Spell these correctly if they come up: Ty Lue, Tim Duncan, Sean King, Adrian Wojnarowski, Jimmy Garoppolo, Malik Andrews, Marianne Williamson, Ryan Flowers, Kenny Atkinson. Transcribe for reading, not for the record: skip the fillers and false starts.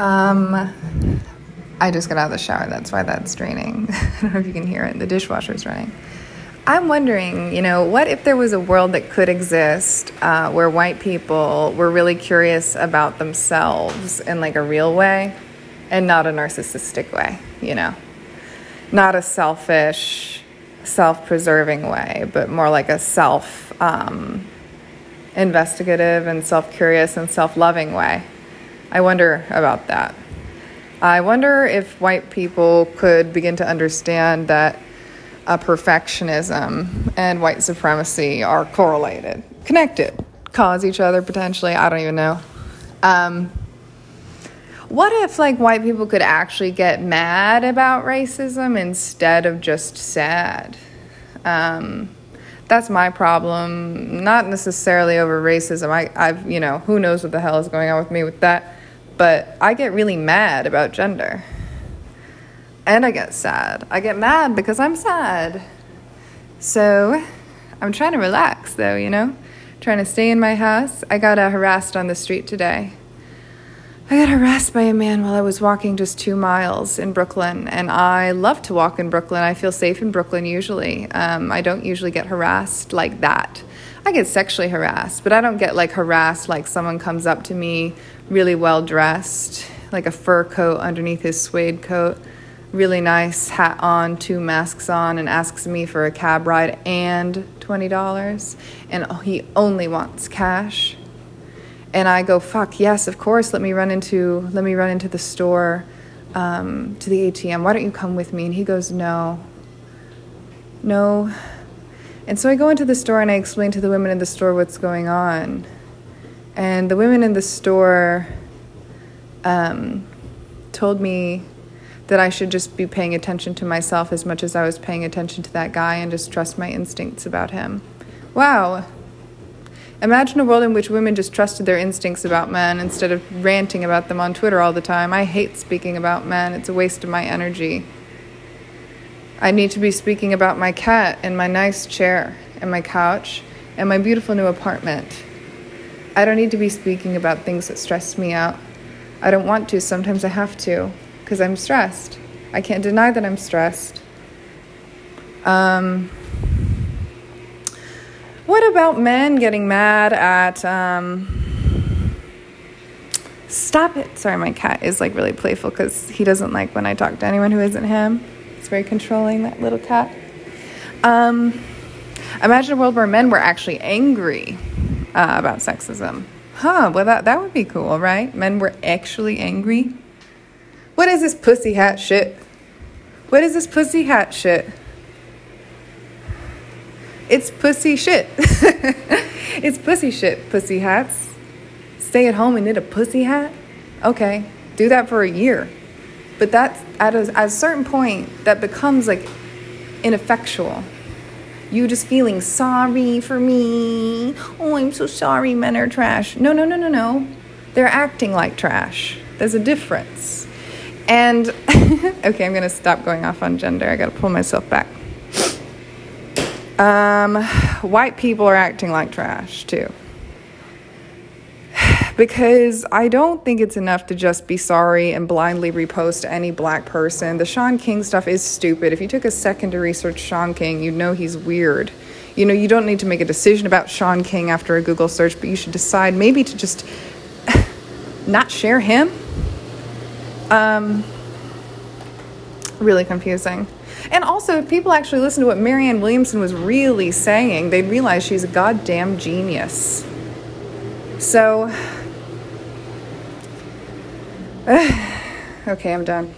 I just got out of the shower. That's why that's draining. I don't know if you can hear it. The dishwasher's running. I'm wondering, what if there was a world that could exist where white people were really curious about themselves in like a real way and not a narcissistic way, Not a selfish, self-preserving way, but more like a self-investigative and self-curious and self-loving way. I wonder about that. I wonder if white people could begin to understand that perfectionism and white supremacy are correlated, connected, cause each other potentially. I don't even know. What if white people could actually get mad about racism instead of just sad? That's my problem, not necessarily over racism. I've who knows what the hell is going on with me with that, but I get really mad about gender. And I get sad. I get mad because I'm sad. So I'm trying to relax, though, Trying to stay in my house. I got harassed on the street today. I got harassed by a man while I was walking just 2 miles in Brooklyn. And I love to walk in Brooklyn. I feel safe in Brooklyn usually. I don't usually get harassed like that. I get sexually harassed, but I don't get harassed like someone comes up to me really well dressed, like a fur coat underneath his suede coat. Really nice hat on, 2 masks on, and asks me for a cab ride and $20. And he only wants cash. And I go, fuck, yes, of course. Let me run into the store, to the ATM. Why don't you come with me? And he goes, no. And so I go into the store and I explain to the women in the store what's going on. And the women in the store told me that I should just be paying attention to myself as much as I was paying attention to that guy and just trust my instincts about him. Wow. Imagine a world in which women just trusted their instincts about men instead of ranting about them on Twitter all the time. I hate speaking about men. It's a waste of my energy. I need to be speaking about my cat and my nice chair and my couch and my beautiful new apartment. I don't need to be speaking about things that stress me out. I don't want to. Sometimes I have to. Because I'm stressed. I can't deny that I'm stressed. What about men getting mad at... Stop it. Sorry, my cat is really playful because he doesn't like when I talk to anyone who isn't him. It's very controlling, that little cat. Imagine a world where men were actually angry about sexism. Well, that would be cool, right? Men were actually angry. What is this pussy hat shit? What is this pussy hat shit? It's pussy shit. It's pussy shit, pussy hats. Stay at home and knit a pussy hat? Okay, do that for a year. But that's at a certain point, that becomes ineffectual. You just feeling sorry for me. Oh, I'm so sorry, men are trash. No. They're acting like trash. There's a difference. And, okay, I'm going to stop going off on gender. I got to pull myself back. White people are acting like trash, too. Because I don't think it's enough to just be sorry and blindly repost any black person. The Sean King stuff is stupid. If you took a second to research Sean King, you'd know he's weird. You don't need to make a decision about Sean King after a Google search, but you should decide maybe to just not share him. Really confusing. And also, if people actually listen to what Marianne Williamson was really saying, they'd realize she's a goddamn genius. So, okay, I'm done.